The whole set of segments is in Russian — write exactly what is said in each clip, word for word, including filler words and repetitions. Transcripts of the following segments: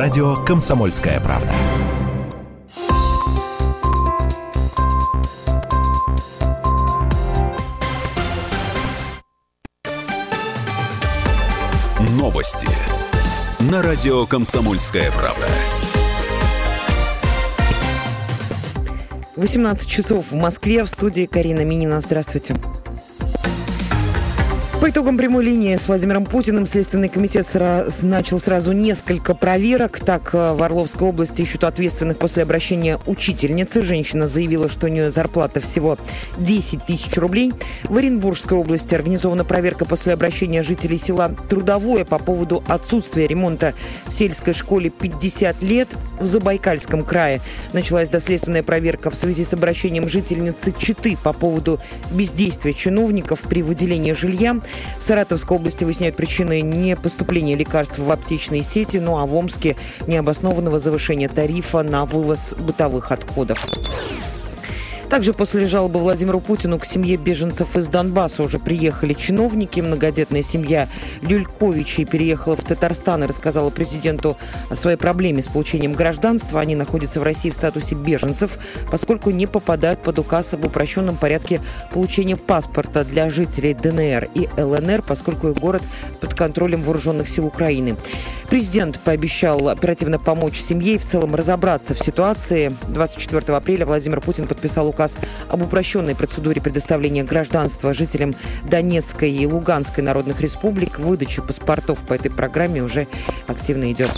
Радио «Комсомольская правда». Новости на радио «Комсомольская правда». восемнадцать часов в Москве. В студии Карина Минина. Здравствуйте. По итогам прямой линии с Владимиром Путиным Следственный комитет сра- начал сразу несколько проверок. Так, в Орловской области ищут ответственных после обращения учительницы. Женщина заявила, что у нее зарплата всего десять тысяч рублей. В Оренбургской области организована проверка после обращения жителей села Трудовое по поводу отсутствия ремонта в сельской школе пятьдесят лет. В Забайкальском крае началась доследственная проверка в связи с обращением жительницы Читы по поводу бездействия чиновников при выделении жилья. В Саратовской области выясняют причины непоступления лекарств в аптечные сети, ну а в Омске необоснованного завышения тарифа на вывоз бытовых отходов. Также после жалобы Владимиру Путину к семье беженцев из Донбасса уже приехали чиновники. Многодетная семья Люльковичей переехала в Татарстан и рассказала президенту о своей проблеме с получением гражданства. Они находятся в России в статусе беженцев, поскольку не попадают под указ об упрощенном порядке получения паспорта для жителей ДНР и ЛНР, поскольку их город под контролем вооруженных сил Украины. Президент пообещал оперативно помочь семье и в целом разобраться в ситуации. двадцать четвёртого апреля Владимир Путин подписал указ об упрощенной процедуре предоставления гражданства жителям Донецкой и Луганской народных республик. Выдача паспортов по этой программе уже активно идет.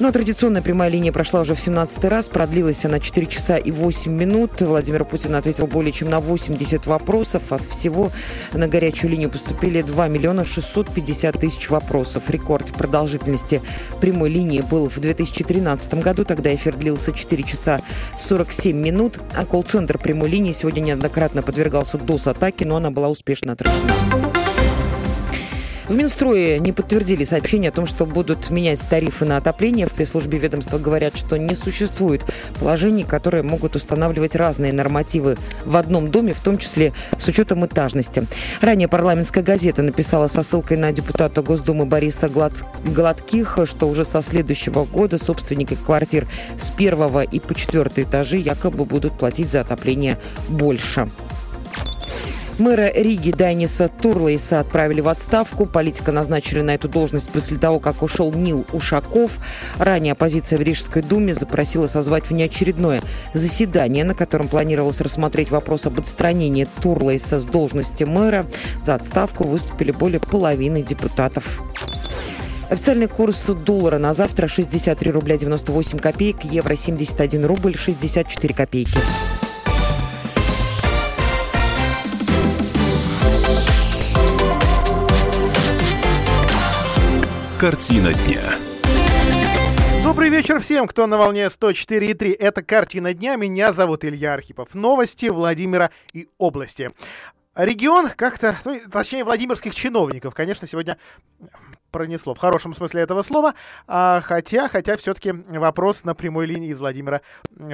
Ну а традиционная прямая линия прошла уже в семнадцатый раз. Продлилась она четыре часа и восемь минут. Владимир Путин ответил более чем на восемьдесят вопросов. А всего на горячую линию поступили два миллиона шестьсот пятьдесят тысяч вопросов. Рекорд продолжительности прямой линии был в две тысячи тринадцатом году. Тогда эфир длился четыре часа сорок семь минут. А колл-центр прямой линии сегодня неоднократно подвергался ДОС-атаке, но она была успешно отражена. В Минстрое не подтвердили сообщение о том, что будут менять тарифы на отопление. В пресс-службе ведомства говорят, что не существует положений, которые могут устанавливать разные нормативы в одном доме, в том числе с учетом этажности. Ранее «Парламентская газета» написала со ссылкой на депутата Госдумы Бориса Глад... Гладких, что уже со следующего года собственники квартир с первого и по четвертый этажи якобы будут платить за отопление больше. Мэра Риги Дайниса Турлейса отправили в отставку. Политика назначили на эту должность после того, как ушел Нил Ушаков. Ранее оппозиция в Рижской думе запросила созвать внеочередное заседание, на котором планировалось рассмотреть вопрос об отстранении Турлейса с должности мэра. За отставку выступили более половины депутатов. Официальный курс доллара на завтра шестьдесят три рубля девяносто восемь копеек, евро семьдесят один рубль шестьдесят четыре копейки. Картина дня. Добрый вечер всем, кто на волне сто четыре и три. Это «Картина дня». Меня зовут Илья Архипов. Новости Владимира и области. Регион как-то, точнее, владимирских чиновников, конечно, сегодня пронесло. В хорошем смысле этого слова. А, хотя, хотя все-таки вопрос на прямой линии из Владимира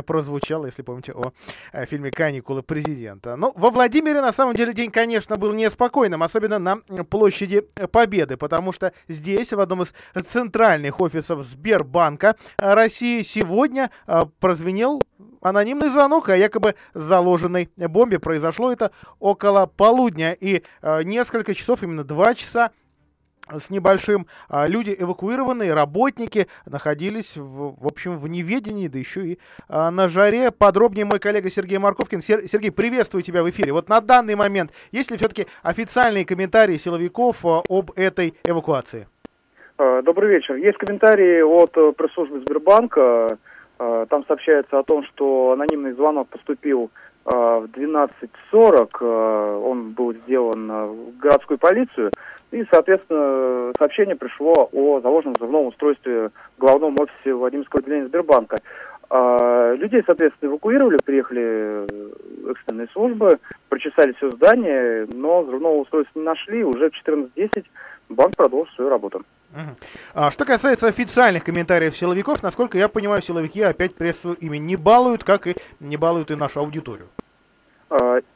прозвучал, если помните о, о фильме «Каникулы президента». Но во Владимире, на самом деле, день, конечно, был неспокойным, особенно на площади Победы, потому что здесь, в одном из центральных офисов Сбербанка России, сегодня а, прозвенел анонимный звонок о якобы заложенной бомбе. Произошло это около полудня, и а, несколько часов, именно два часа, с небольшим. Люди эвакуированные, работники находились, в, в общем, в неведении, да еще и а, на жаре. Подробнее мой коллега Сергей Марковкин. Сер, Сергей, приветствую тебя в эфире. Вот на данный момент есть ли все-таки официальные комментарии силовиков а, об этой эвакуации? Добрый вечер. Есть комментарии от пресс-службы Сбербанка. Там сообщается о том, что анонимный звонок поступил в двенадцать сорок. Он был сделан в городскую полицию. И, соответственно, сообщение пришло о заложенном взрывном устройстве в главном офисе Владимирского отделения Сбербанка. Людей, соответственно, эвакуировали, приехали экстренные службы, прочесали все здание, но взрывного устройства не нашли. Уже в четырнадцать десять банк продолжил свою работу. Что касается официальных комментариев силовиков, насколько я понимаю, силовики опять прессу ими не балуют, как и не балуют и нашу аудиторию.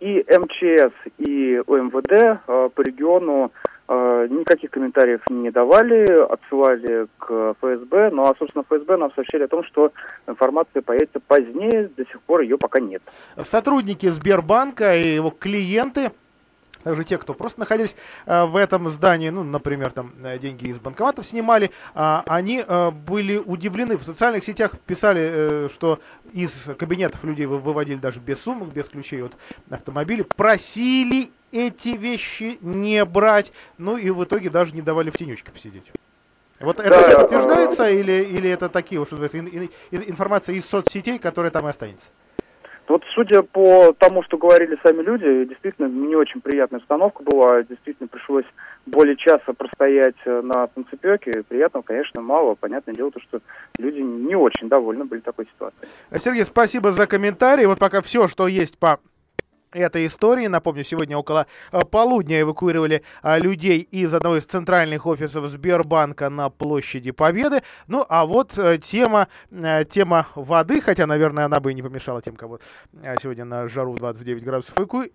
И эм че эс, и о эм вэ дэ по региону Никаких комментариев не давали, отсылали к эф эс бэ, ну а, собственно, эф эс бэ нам сообщили о том, что информация появится позднее, до сих пор ее пока нет. Сотрудники Сбербанка и его клиенты, также те, кто просто находились в этом здании, ну, например, там деньги из банкоматов снимали, они были удивлены. В социальных сетях писали, что из кабинетов людей выводили даже без сумок, без ключей от автомобилей, просили эти вещи не брать, ну и в итоге даже не давали в тенечке посидеть. Вот да, это все подтверждается а... или, или это такие уж информация из соцсетей, которая там и останется? Вот судя по тому, что говорили сами люди, действительно не очень приятная установка была, действительно пришлось более часа простоять на санцепёке, приятного, конечно, мало, понятное дело, то, что люди не очень довольны были такой ситуацией. Сергей, спасибо за комментарий, вот пока все, что есть по... этой истории. Напомню, сегодня около полудня эвакуировали людей из одного из центральных офисов Сбербанка на площади Победы. Ну, а вот тема, тема воды, хотя, наверное, она бы и не помешала тем, кого сегодня на жару двадцать девять градусов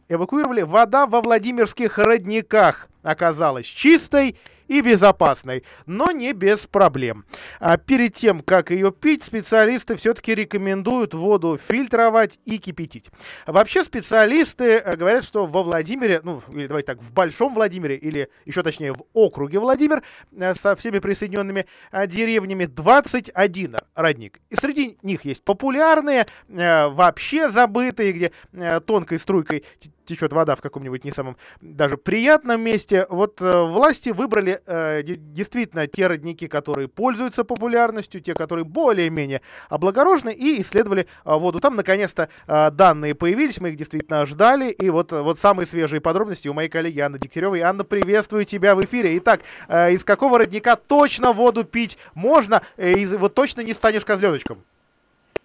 эвакуировали. Вода во Владимирских родниках оказалась чистой и безопасной, но не без проблем. А перед тем, как ее пить, специалисты все-таки рекомендуют воду фильтровать и кипятить. Вообще специалисты говорят, что во Владимире, ну или давайте так, в Большом Владимире, или еще точнее в округе Владимир, со всеми присоединенными деревнями двадцать один родник. И среди них есть популярные, вообще забытые, где тонкой струйкой течет вода в каком-нибудь не самом даже приятном месте. Вот э, власти выбрали э, действительно те родники, которые пользуются популярностью, те, которые более-менее облагорожены, и исследовали э, воду. Там, наконец-то, э, данные появились, мы их действительно ждали. И вот, вот самые свежие подробности у моей коллеги Анны Дегтяревой. Анна, приветствую тебя в эфире. Итак, э, из какого родника точно воду пить можно? Э, из, вот точно не станешь козленочком.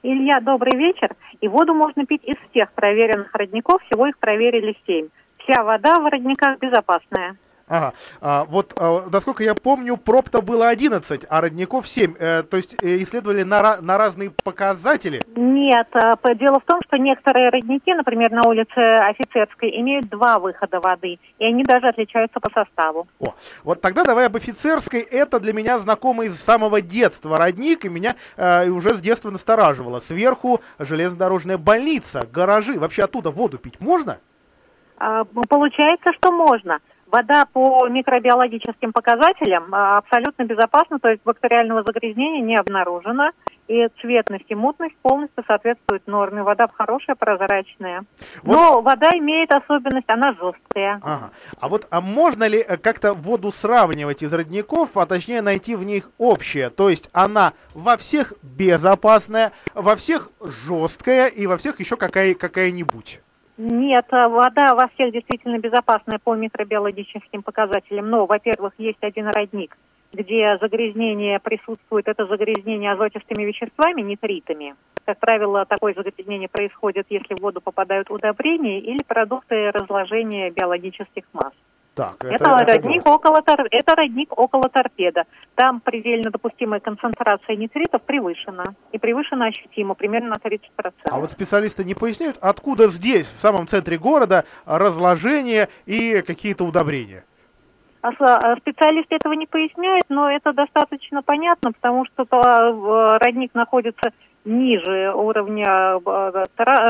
Илья, добрый вечер. И воду можно пить из всех проверенных родников. Всего их проверили семь. Вся вода в родниках безопасная. Ага. А, вот, а, насколько я помню, проб-то было одиннадцать, а родников семь. Э, то есть исследовали на, на разные показатели? Нет. Дело в том, что некоторые родники, например, на улице Офицерской, имеют два выхода воды. И они даже отличаются по составу. О, вот тогда давай об Офицерской. Это для меня знакомый с самого детства родник. И меня э, уже с детства настораживало. Сверху железнодорожная больница, гаражи. Вообще оттуда воду пить можно? А, получается, что можно. Вода по микробиологическим показателям абсолютно безопасна, то есть бактериального загрязнения не обнаружено. И цветность и мутность полностью соответствуют норме. Вода хорошая, прозрачная. Вот. Но вода имеет особенность, она жесткая. Ага. А вот а можно ли как-то воду сравнивать из родников, а точнее найти в них общее? То есть она во всех безопасная, во всех жесткая и во всех еще какая- какая-нибудь? Нет, вода во всех действительно безопасная по микробиологическим показателям. Но, во-первых, есть один родник, где загрязнение присутствует. Это загрязнение азотистыми веществами, нитритами. Как правило, такое загрязнение происходит, если в воду попадают удобрения или продукты разложения биологических масс. Так, это, это, это, родник около, это родник около Торпедо. Там предельно допустимая концентрация нитритов превышена. И превышена ощутимо, примерно на тридцать процентов. А вот специалисты не поясняют, откуда здесь, в самом центре города, разложение и какие-то удобрения? Специалисты этого не поясняют, но это достаточно понятно, потому что родник находится ниже уровня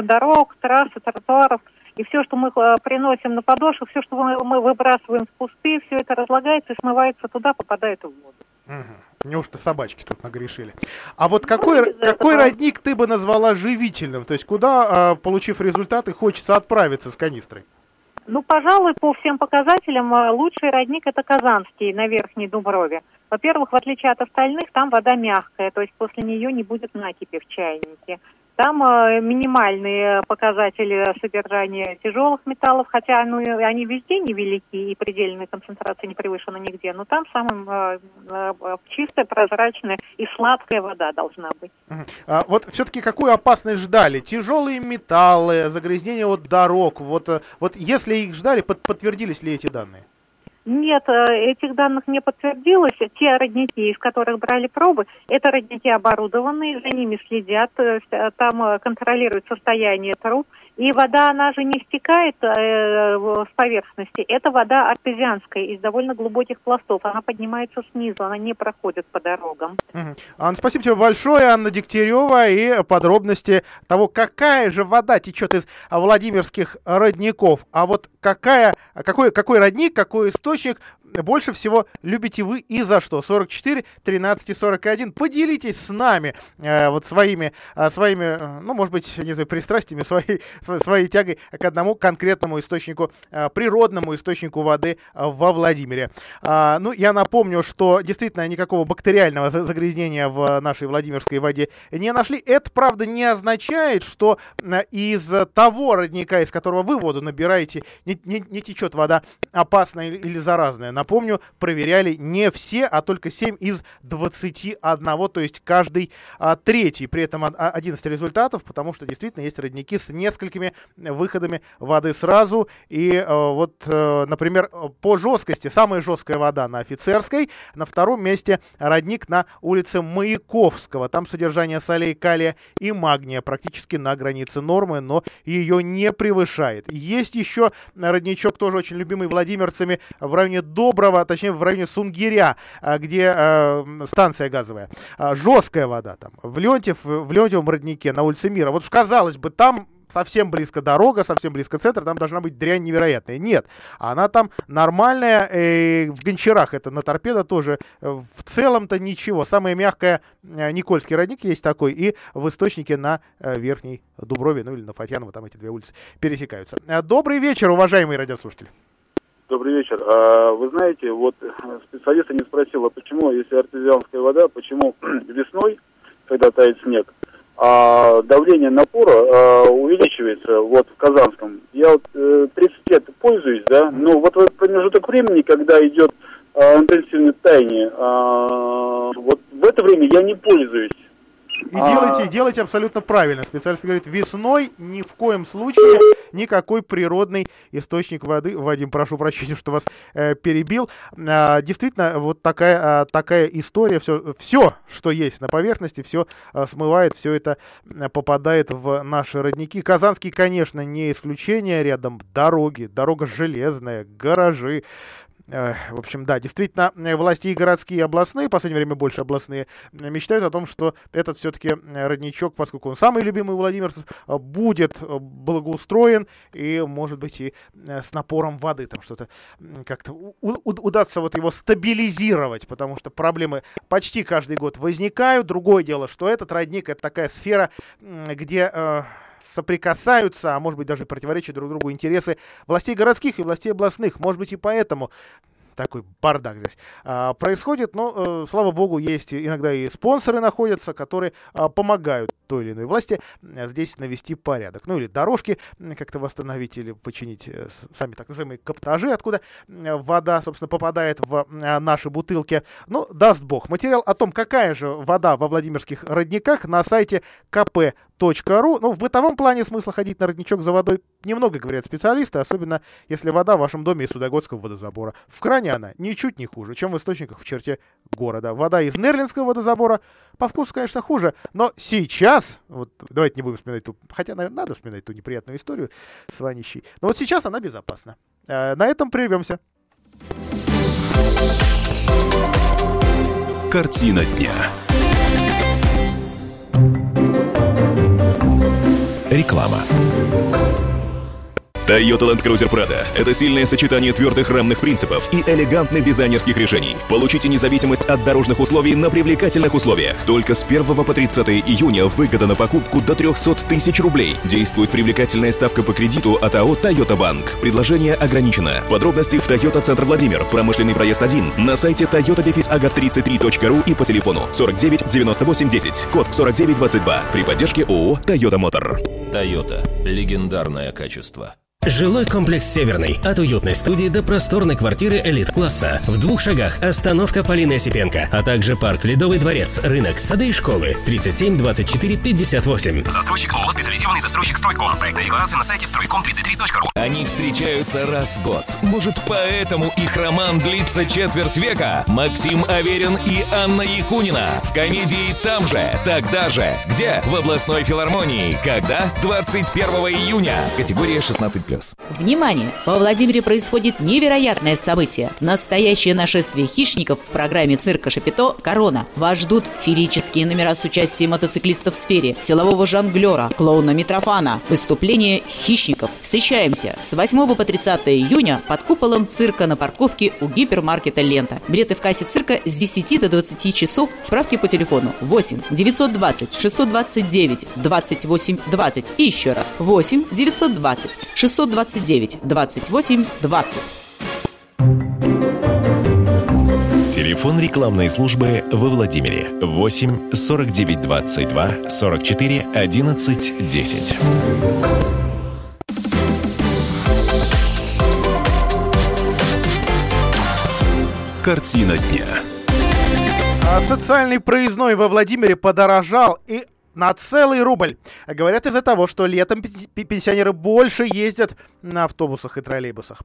дорог, трасс, тротуаров. И все, что мы приносим на подошву, все, что мы выбрасываем в кусты, все это разлагается и смывается туда, попадает в воду. Угу. Неужто собачки тут нагрешили? А вот ну, какой, какой родник ты бы назвала живительным? То есть куда, получив результаты, хочется отправиться с канистрой? Ну, пожалуй, по всем показателям лучший родник – это Казанский на Верхней Дуброве. Во-первых, в отличие от остальных, там вода мягкая, то есть после нее не будет накипи в чайнике. Там минимальные показатели содержания тяжелых металлов, хотя ну, они везде невелики и предельная концентрация не превышена нигде, но там самая э, э, чистая, прозрачная и сладкая вода должна быть. А вот все-таки какую опасность ждали? Тяжелые металлы, загрязнение от дорог. Вот, вот если их ждали, под, подтвердились ли эти данные? Нет, этих данных не подтвердилось. Те родники, из которых брали пробы, это родники оборудованные, за ними следят, там контролируют состояние труб. И вода, она же не стекает э, с поверхности. Это вода артезианская, из довольно глубоких пластов. Она поднимается снизу, она не проходит по дорогам. Угу. Анна, спасибо тебе большое, Анна Дегтярева. И подробности того, какая же вода течет из владимирских родников. А вот какая, какой, какой родник, какой источник больше всего любите вы и за что? сорок четыре, тринадцать и сорок один. Поделитесь с нами э, вот своими, э, своими, ну, может быть, не знаю, пристрастиями, своей... своей тягой к одному конкретному источнику, природному источнику воды во Владимире. Ну, я напомню, что действительно никакого бактериального загрязнения в нашей владимирской воде не нашли. Это, правда, не означает, что из того родника, из которого вы воду набираете, не, не, не течет вода опасная или заразная. Напомню, проверяли не все, а только семь из двадцати одного, то есть каждый третий. При этом одиннадцать результатов, потому что действительно есть родники с несколькими выходами воды сразу. И э, вот, э, например, по жесткости, самая жесткая вода на Офицерской, на втором месте родник на улице Маяковского. Там содержание солей, калия и магния практически на границе нормы, но ее не превышает. Есть еще родничок, тоже очень любимый владимирцами, в районе Доброго, точнее в районе Сунгиря, где э, станция газовая. Жесткая вода там, в, Леонтьев, в Леонтьевом роднике на улице Мира. Вот уж казалось бы, там совсем близко дорога, совсем близко центр, там должна быть дрянь невероятная. Нет, она там нормальная, э, в Гончарах это на Торпедо тоже, э, в целом-то ничего. Самая мягкая, э, Никольский родник есть такой, и в источнике на э, Верхней Дуброве, ну или на Фатьяново, там эти две улицы пересекаются. Добрый вечер, уважаемые радиослушатели. Добрый вечер. А, вы знаете, вот специалиста не спросила, почему, если артезианская вода, почему весной, когда тает снег, а давление напора а, увеличивается, вот, в Казанском. Я вот э, тридцать лет пользуюсь, да, но вот в этот промежуток времени, когда идет а, интенсивное таяние, а, вот в это время я не пользуюсь. И а... делайте, делайте абсолютно правильно. Специалист говорит, весной ни в коем случае никакой природный источник воды. Вадим, прошу прощения, что вас э, перебил. Э, действительно, вот такая, э, такая история. Все, все, что есть на поверхности, все э, смывает, все это э, попадает в наши родники. Казанский, конечно, не исключение. Рядом дороги, дорога железная, гаражи. В общем, да, действительно, власти и городские, и областные, в последнее время больше областные, мечтают о том, что этот все-таки родничок, поскольку он самый любимый у владимирцев, будет благоустроен и, может быть, и с напором воды там что-то как-то у- у- удастся вот его стабилизировать, потому что проблемы почти каждый год возникают. Другое дело, что этот родник — это такая сфера, где соприкасаются, а может быть даже противоречат друг другу интересы властей городских и властей областных. Может быть, и поэтому такой бардак здесь а, происходит. Но, э, слава богу, есть иногда и спонсоры находятся, которые а, помогают той или иной власти а, здесь навести порядок. Ну или дорожки как-то восстановить или починить а, сами так называемые каптажи, откуда а, вода, собственно, попадает в а, наши бутылки. Ну, даст бог. Материал о том, какая же вода во владимирских родниках, на сайте ка пэ точка ру. Ну, в бытовом плане смысла ходить на родничок за водой немного, говорят специалисты, особенно если вода в вашем доме из Судогодского водозабора. В кране она ничуть не хуже, чем в источниках в черте города. Вода из Нерлинского водозабора по вкусу, конечно, хуже, но сейчас, вот давайте не будем вспоминать ту, хотя, наверное, надо вспоминать ту неприятную историю с Ванищей, но вот сейчас она безопасна. Э, на этом прервемся. Картина дня. Реклама. Toyota Land Cruiser Prado – это сильное сочетание твердых рамных принципов и элегантных дизайнерских решений. Получите независимость от дорожных условий на привлекательных условиях. Только с первого по тридцатое июня выгода на покупку до триста тысяч рублей. Действует привлекательная ставка по кредиту от а о «Тойота Банк». Предложение ограничено. Подробности в «Тойота Центр Владимир», промышленный проезд один, на сайте toyotadefisagat тридцать три точка ру и по телефону сорок девять девяносто восемь десять, код сорок девять двадцать два, при поддержке о о «Тойота Мотор». «Тойота» – легендарное качество. Жилой комплекс «Северный». От уютной студии до просторной квартиры элит-класса. В двух шагах остановка Полины Осипенко, а также парк, Ледовый дворец, рынок, сады и школы. тридцать семь двадцать четыре пятьдесят восемь. Застройщик ООО «Специализированный застройщик Стройком». Проектная декларация на сайте стройком тридцать три точка ру. Они встречаются раз в год. Может, поэтому их роман длится четверть века? Максим Аверин и Анна Якунина. В комедии «Там же, тогда же». Где? В областной филармонии. Когда? двадцать первого июня. Категория шестнадцать плюс. Внимание! Во Владимире происходит невероятное событие. Настоящее нашествие хищников в программе цирка Шапито «Корона». Вас ждут феерические номера с участием мотоциклистов в сфере, силового жонглера, клоуна Митрофана, выступление хищников. Встречаемся с восьмого по тридцатое июня под куполом цирка на парковке у гипермаркета «Лента». Билеты в кассе цирка с десяти до двадцати часов. Справки по телефону восемь девятьсот двадцать шестьсот двадцать девять двадцать восемь двадцать и еще раз восемь девятьсот двадцать шестьсот двадцать девять двадцать восемь двадцать. Телефон рекламной службы во Владимире восемь сорок девять двадцать два сорок четыре одиннадцать десять. Картина дня. Социальный проездной во Владимире подорожал и на целый рубль. Говорят, из-за того, что летом пенсионеры больше ездят на автобусах и троллейбусах.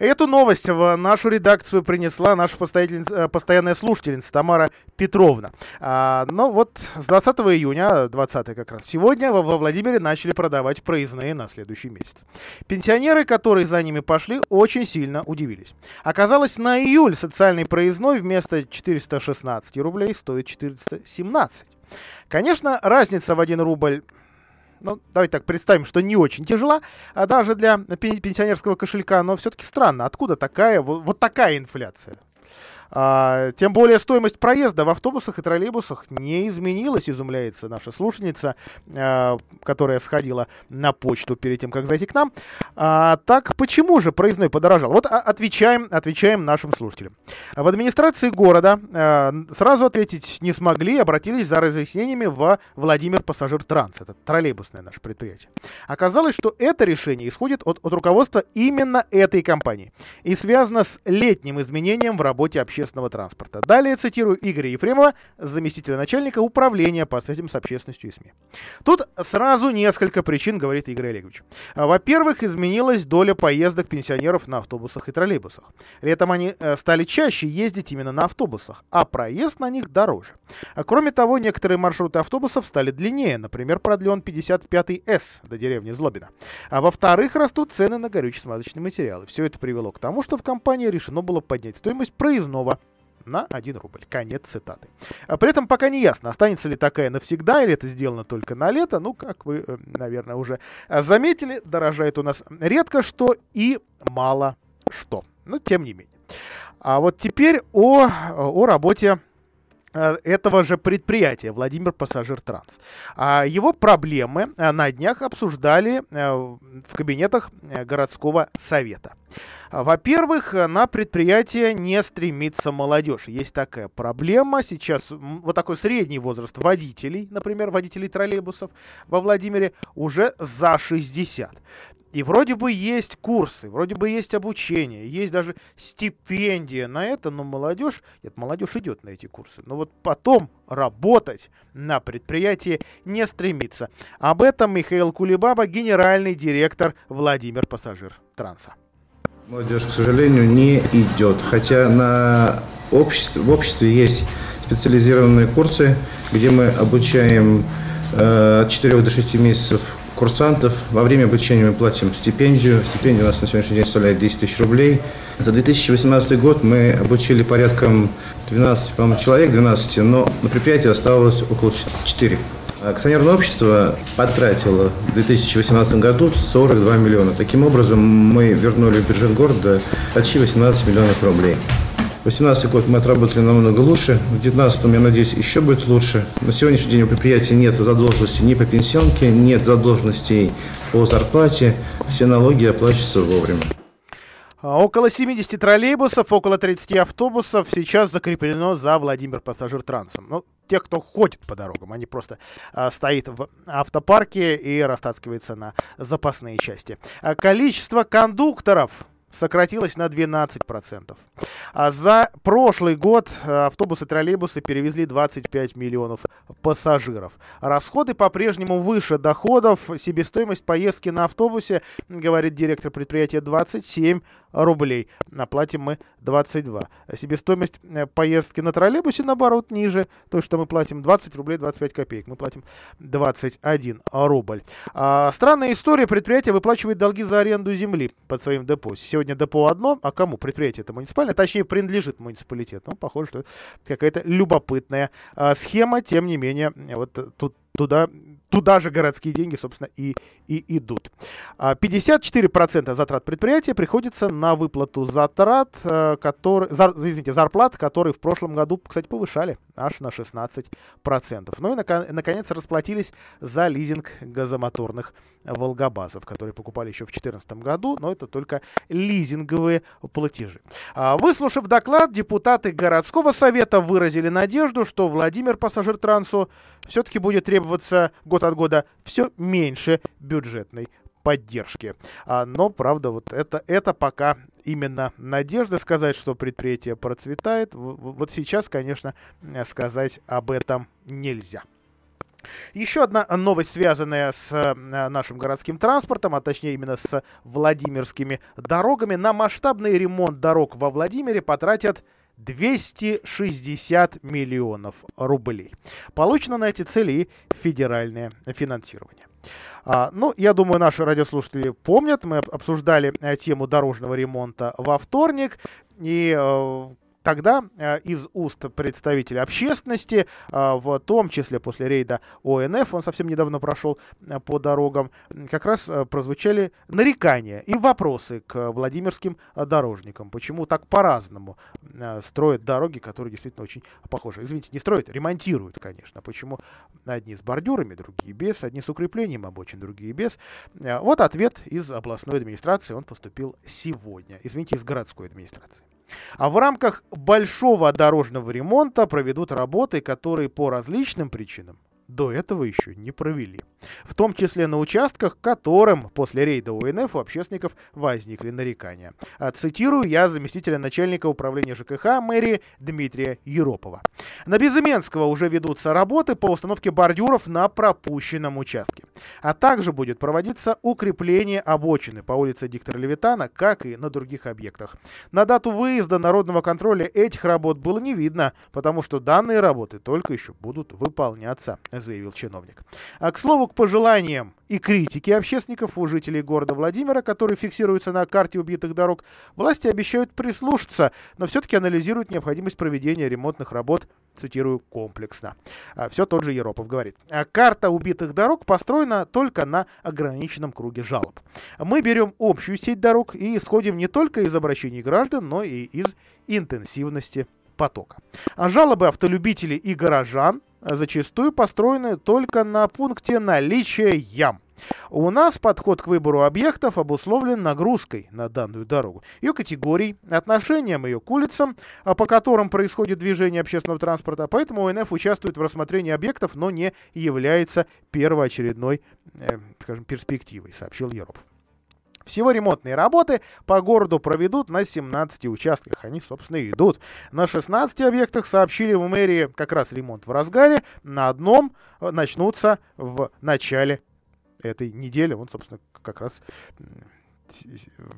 Эту новость в нашу редакцию принесла наша постоянная слушательница Тамара Петровна. А, ну вот с двадцатого июня, двадцатое как раз, сегодня во Владимире начали продавать проездные на следующий месяц. Пенсионеры, которые за ними пошли, очень сильно удивились. Оказалось, на июль социальный проездной вместо четыреста шестнадцать рублей стоит четыреста семнадцать. Конечно, разница в один рубль, ну, давайте так представим, что не очень тяжела, а даже для пенсионерского кошелька, но все-таки странно, откуда такая, вот такая инфляция? А, тем более стоимость проезда в автобусах и троллейбусах не изменилась, изумляется наша слушательница, а, которая сходила на почту перед тем, как зайти к нам. А, так почему же проездной подорожал? Вот а, отвечаем, отвечаем нашим слушателям. В администрации города а, сразу ответить не смогли, обратились за разъяснениями во Владимир Пассажир Транс. Это троллейбусное наше предприятие. Оказалось, что это решение исходит от, от руководства именно этой компании и связано с летним изменением в работе общественного транспорта. Далее цитирую Игоря Ефремова, заместителя начальника управления по связям с общественностью и СМИ. Тут сразу несколько причин, говорит Игорь Олегович. Во-первых, изменилась доля поездок пенсионеров на автобусах и троллейбусах. Летом они стали чаще ездить именно на автобусах, а проезд на них дороже. Кроме того, некоторые маршруты автобусов стали длиннее, например, продлен пятьдесят пятый эс до деревни Злобина. А во-вторых, растут цены на горюче-смазочные материалы. Все это привело к тому, что в компании решено было поднять стоимость проездного на один рубль. Конец цитаты. При этом пока не ясно, останется ли такая навсегда, или это сделано только на лето. Ну, как вы, наверное, уже заметили, дорожает у нас редко что и мало что. Но тем не менее. А вот теперь о, о работе этого же предприятия «Владимир Пассажир Транс». Его проблемы на днях обсуждали в кабинетах городского совета. Во-первых, на предприятие не стремится молодежь. Есть такая проблема. Сейчас вот такой средний возраст водителей, например, водителей троллейбусов во Владимире уже за шестьдесят. И вроде бы есть курсы, вроде бы есть обучение, есть даже стипендия на это, но молодежь, нет, молодежь идет на эти курсы, но вот потом работать на предприятии не стремится. Об этом Михаил Кулебаба, генеральный директор «Владимир Пассажир Транса». Молодежь, к сожалению, не идет, хотя на обществе, в обществе есть специализированные курсы, где мы обучаем э, от четырёх до шести месяцев курсантов. Во время обучения мы платим стипендию. Стипендия у нас на сегодняшний день составляет десять тысяч рублей. За две тысячи восемнадцатый год мы обучили порядком двенадцать, по-моему, человек, двенадцать, но на предприятии осталось около четырёх. Акционерное общество потратило в две тысячи восемнадцатом году сорок два миллиона. Таким образом, мы вернули в бюджет города почти восемнадцать миллионов рублей. две тысячи восемнадцатый год мы отработали намного лучше. В две тысячи девятнадцатом, я надеюсь, еще будет лучше. На сегодняшний день у предприятия нет задолженности ни по пенсионке, нет задолженностей по зарплате. Все налоги оплачиваются вовремя. Около семьдесят троллейбусов, около тридцать автобусов сейчас закреплено за Владимир Пассажир Трансом. Ну, те, кто ходит по дорогам, они просто а, стоит в автопарке и растаскивается на запасные части. А количество кондукторов сократилось на двенадцать процентов. А за прошлый год автобусы и троллейбусы перевезли двадцать пять миллионов пассажиров. Расходы по-прежнему выше доходов. Себестоимость поездки на автобусе, говорит директор предприятия, двадцать семь рублей. Оплатим мы двадцать два. Себестоимость поездки на троллейбусе, наоборот, ниже. То, что мы платим двадцать рублей двадцать пять копеек. Мы платим двадцать один рубль. А, странная история. Предприятие выплачивает долги за аренду земли под своим депо. Сегодня депо одно, а кому? Предприятие это муниципальное, точнее принадлежит муниципалитету. Ну, похоже, что это какая-то любопытная а, схема, тем не менее, вот тут туда, туда же городские деньги, собственно, и, и идут. пятьдесят четыре процента затрат предприятия приходится на выплату затрат, которые, зар, извините, зарплат, которые в прошлом году, кстати, повышали аж на шестнадцать процентов. Ну и, на, наконец, расплатились за лизинг газомоторных волгобазов, которые покупали еще в две тысячи четырнадцатом году, но это только лизинговые платежи. Выслушав доклад, депутаты городского совета выразили надежду, что Владимир Пассажир Трансу все-таки будет требоваться год от года все меньше бюджетной поддержки. А, но, правда, вот это, это пока именно надежда. Сказать, что предприятие процветает, вот сейчас, конечно, сказать об этом нельзя. Еще одна новость, связанная с нашим городским транспортом, а точнее именно с владимирскими дорогами. На масштабный ремонт дорог во Владимире потратят двести шестьдесят миллионов рублей. Получено на эти цели и федеральное финансирование. А, ну, я думаю, наши радиослушатели помнят, мы обсуждали а, тему дорожного ремонта во вторник, и а, тогда а, из уст представителя общественности, а, в том числе после рейда О Н Ф, он совсем недавно прошел а, по дорогам, как раз а, прозвучали нарекания и вопросы к владимирским а, дорожникам. Почему так по-разному а, строят дороги, которые действительно очень похожи? Извините, не строят, ремонтируют, конечно. Почему одни с бордюрами, другие без, одни с укреплением обочин, другие без? А, вот ответ из областной администрации, он поступил сегодня. Извините, из городской администрации. А в рамках большого дорожного ремонта проведут работы, которые по различным причинам до этого еще не провели. В том числе на участках, которым после рейда О Н Ф у общественников возникли нарекания. Цитирую я заместителя начальника управления Ж К Х мэрии Дмитрия Еропова. На Безыменского уже ведутся работы по установке бордюров на пропущенном участке. А также будет проводиться укрепление обочины по улице Диктора Левитана, как и на других объектах. На дату выезда народного контроля этих работ было не видно, потому что данные работы только еще будут выполняться, заявил чиновник. А к слову, к пожеланиям и критике общественников у жителей города Владимира, которые фиксируются на карте убитых дорог, власти обещают прислушаться, но все-таки анализируют необходимость проведения ремонтных работ, цитирую, комплексно. А все тот же Еропов говорит. А карта убитых дорог построена только на ограниченном круге жалоб. Мы берем общую сеть дорог и исходим не только из обращений граждан, но и из интенсивности потока. А жалобы автолюбителей и горожан зачастую построены только на пункте наличия ям. У нас подход к выбору объектов обусловлен нагрузкой на данную дорогу, ее категорией, отношением ее к улицам, по которым происходит движение общественного транспорта, поэтому О Н Ф участвует в рассмотрении объектов, но не является первоочередной, э, скажем, перспективой, сообщил Еропов. Всего ремонтные работы по городу проведут на семнадцати участках. Они, собственно, и идут. На шестнадцати объектах, сообщили в мэрии, как раз ремонт в разгаре. На одном начнутся в начале этой недели. Он, собственно, как раз,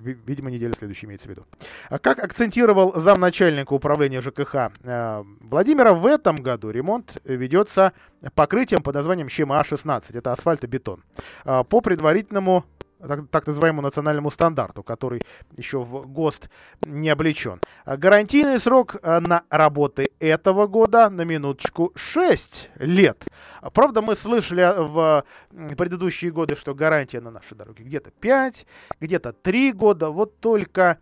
видимо, неделя следующая имеется в виду. Как акцентировал замначальника управления Ж К Х э, Владимира, в этом году ремонт ведется покрытием под названием Щ М А шестнадцать. Это асфальтобетон. Э, по предварительному Так, так называемому национальному стандарту, который еще в ГОСТ не облечен. Гарантийный срок на работы этого года, на минуточку, шесть лет. Правда, мы слышали в предыдущие годы, что гарантия на нашей дороге где-то пять, где-то три года. Вот только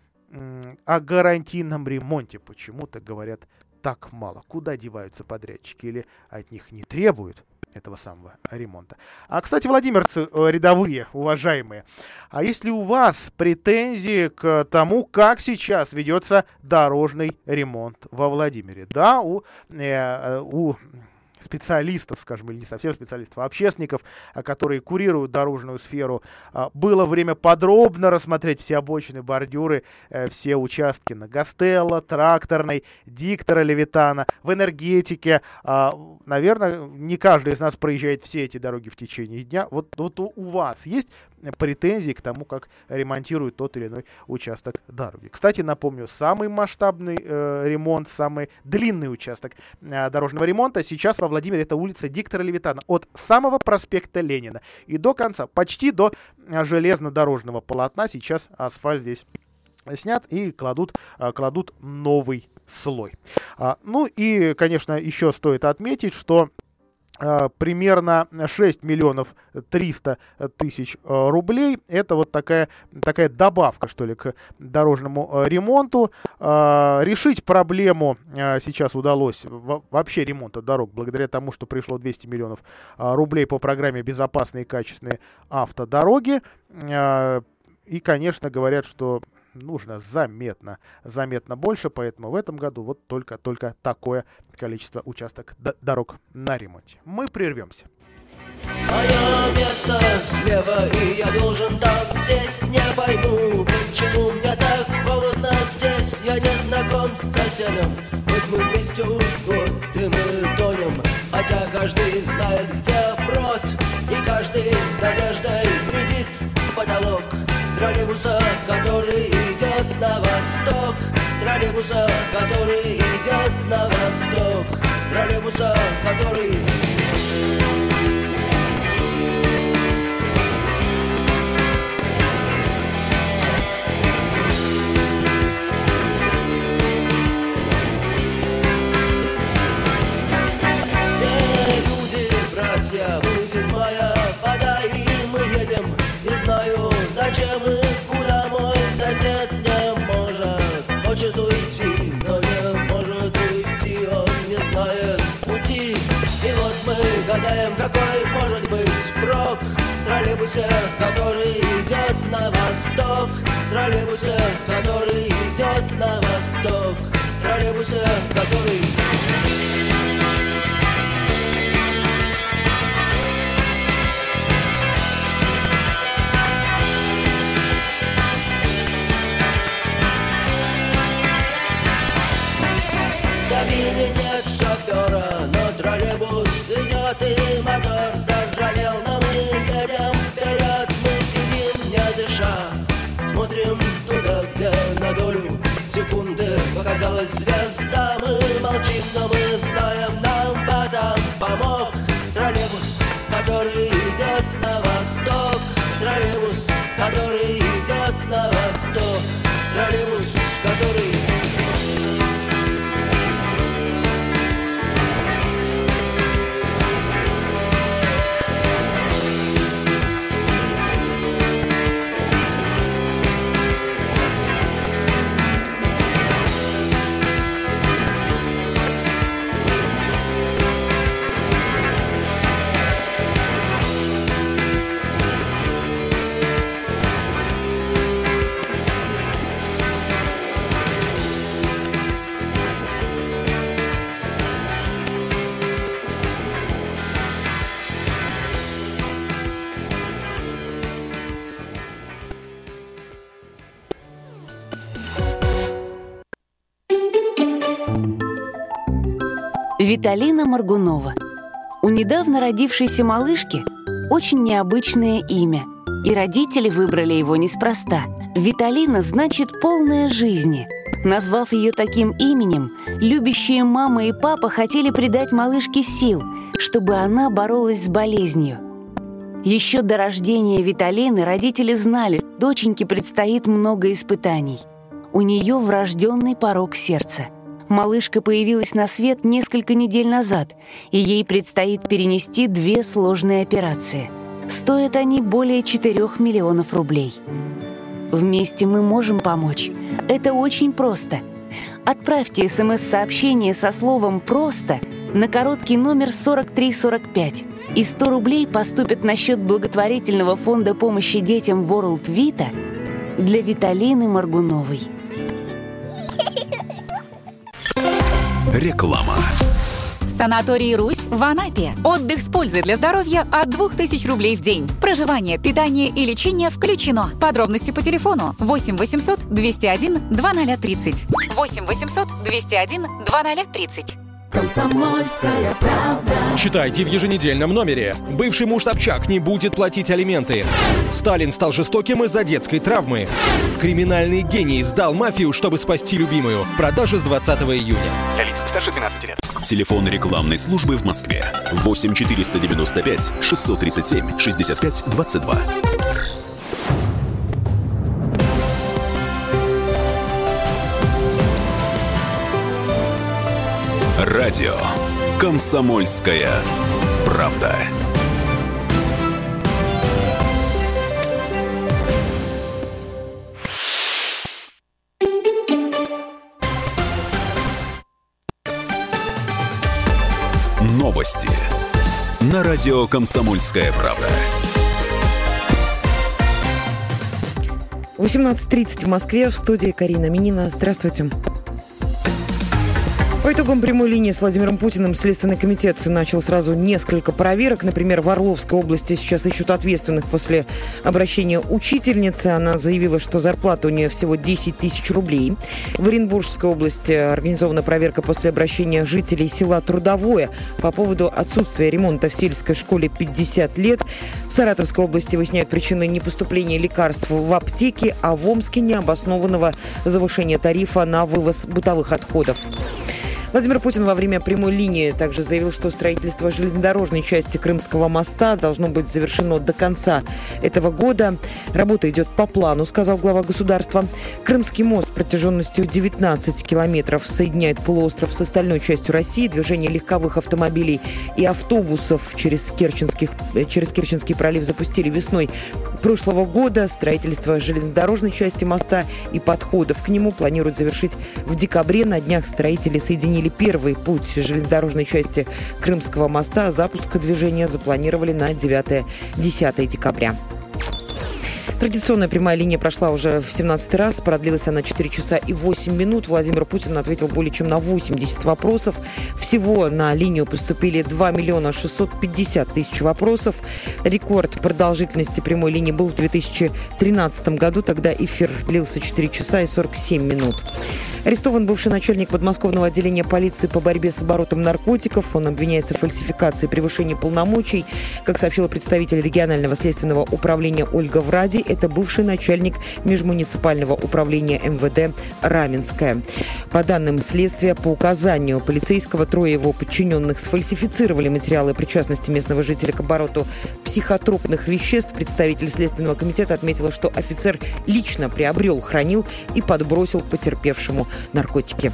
о гарантийном ремонте почему-то говорят так мало. Куда деваются подрядчики? Или от них не требуют этого самого ремонта? А, кстати, владимирцы рядовые, уважаемые, а есть ли у вас претензии к тому, как сейчас ведется дорожный ремонт во Владимире? Да, у... Э, у специалистов, скажем, или не совсем специалистов, а общественников, которые курируют дорожную сферу, было время подробно рассмотреть все обочины, бордюры, все участки на Гастелло, Тракторной, Диктора Левитана, в Энергетике. Наверное, не каждый из нас проезжает все эти дороги в течение дня. Вот, вот у вас есть претензии к тому, как ремонтируют тот или иной участок дороги? Кстати, напомню, самый масштабный э, ремонт, самый длинный участок э, дорожного ремонта сейчас во Владимире — это улица Диктора Левитана, от самого проспекта Ленина и до конца, почти до железнодорожного полотна. Сейчас асфальт здесь снят и кладут, кладут новый слой. Ну и, конечно, еще стоит отметить, что примерно шесть миллионов триста тысяч рублей. Это вот такая, такая добавка, что ли, к дорожному ремонту. Решить проблему сейчас удалось вообще ремонта дорог благодаря тому, что пришло двести миллионов рублей по программе «Безопасные и качественные автодороги». И, конечно, говорят, что нужно заметно, заметно больше, поэтому в этом году вот только-только такое количество участок д- дорог на ремонте. Мы прервемся. Мое место слева, и я должен там сесть, не пойму, почему мне так холодно здесь, я не знаком с соседом, хоть мы вместе уж год, и мы тонем, хотя каждый знает, где брод, и каждый с надеждой глядит в потолок. Троллейбуса, который идет на восток. Троллейбуса, который идет на восток. Троллейбуса, который... Все люди, братья, вы седьмая вода, и мы едем, не знаю, зачем и куда мой сосед не может, хочет уйти, но не может уйти, он не знает пути. И вот мы гадаем, какой может быть крок в троллейбусе, который идет на восток, в троллейбусе, который идет на восток, в троллейбусе, который... Нет шофера, но троллейбус идет, и мотор заржавел, но мы едем вперед, мы сидим не дыша, смотрим туда, где на долю секунды показалась звезда, мы молчим, но мы знаем, нам потом помог троллейбус, который идет на восток, троллейбус, который идет на восток, троллейбус, который... Виталина Моргунова. У недавно родившейся малышки очень необычное имя, и родители выбрали его неспроста. Виталина значит «полная жизни». Назвав ее таким именем, любящие мама и папа хотели придать малышке сил, чтобы она боролась с болезнью. Еще до рождения Виталины родители знали, что доченьке предстоит много испытаний. У нее врожденный порок сердца. Малышка появилась на свет несколько недель назад, и ей предстоит перенести две сложные операции. Стоят они более четырех миллионов рублей. Вместе мы можем помочь. Это очень просто. Отправьте смс-сообщение со словом «Просто» на короткий номер сорок три сорок пять, и сто рублей поступят на счет благотворительного фонда помощи детям World Vita для Виталины Моргуновой. Реклама. Санаторий «Русь» в Анапе. Отдых с пользой для здоровья от двух тысяч рублей в день. Проживание, питание и лечение включено. Подробности по телефону восемь восемьсот двести один двадцать ноль тридцать. восемь восемьсот двести один двадцать ноль тридцать. Комсомольская правда. Читайте в еженедельном номере. Бывший муж Собчак не будет платить алименты. Сталин стал жестоким из-за детской травмы. Криминальный гений сдал мафию, чтобы спасти любимую. Продажа с двадцатого июня. Для лиц старше двенадцати лет. Телефон рекламной службы в Москве. восемь четыреста девяносто пять шестьсот тридцать семь шестьдесят пять двадцать два. Радио «Комсомольская правда». Новости на радио «Комсомольская правда». восемнадцать тридцать в Москве, в студии Карина Минина. Здравствуйте. По итогам прямой линии с Владимиром Путиным Следственный комитет начал сразу несколько проверок. Например, в Орловской области сейчас ищут ответственных после обращения учительницы. Она заявила, что зарплата у нее всего десять тысяч рублей. В Оренбургской области организована проверка после обращения жителей села Трудовое по поводу отсутствия ремонта в сельской школе пятьдесят лет. В Саратовской области выясняют причины непоступления лекарств в аптеки, а в Омске необоснованного завышения тарифа на вывоз бытовых отходов. Владимир Путин во время прямой линии также заявил, что строительство железнодорожной части Крымского моста должно быть завершено до конца этого года. Работа идет по плану, сказал глава государства. Крымский мост протяженностью девятнадцать километров соединяет полуостров с остальной частью России. Движение легковых автомобилей и автобусов через, Керченских, через Керченский пролив запустили весной прошлого года. Строительство железнодорожной части моста и подходов к нему планируют завершить в декабре. На днях строители соединили первый путь железнодорожной части Крымского моста. Запуск движения запланировали на девятое-десятое декабря. Традиционная прямая линия прошла уже в семнадцатый раз. Продлилась она четыре часа и восемь минут. Владимир Путин ответил более чем на восемьдесят вопросов. Всего на линию поступили два миллиона шестьсот пятьдесят тысяч вопросов. Рекорд продолжительности прямой линии был в две тысячи тринадцатом году. Тогда эфир длился четыре часа и сорок семь минут. Арестован бывший начальник подмосковного отделения полиции по борьбе с оборотом наркотиков. Он обвиняется в фальсификации и превышении полномочий. Как сообщила представитель регионального следственного управления Ольга Вради, это бывший начальник межмуниципального управления МВД Раменское. По данным следствия, по указанию полицейского, трое его подчиненных сфальсифицировали материалы причастности местного жителя к обороту психотропных веществ. Представитель Следственного комитета отметила, что офицер лично приобрел, хранил и подбросил потерпевшему наркотики.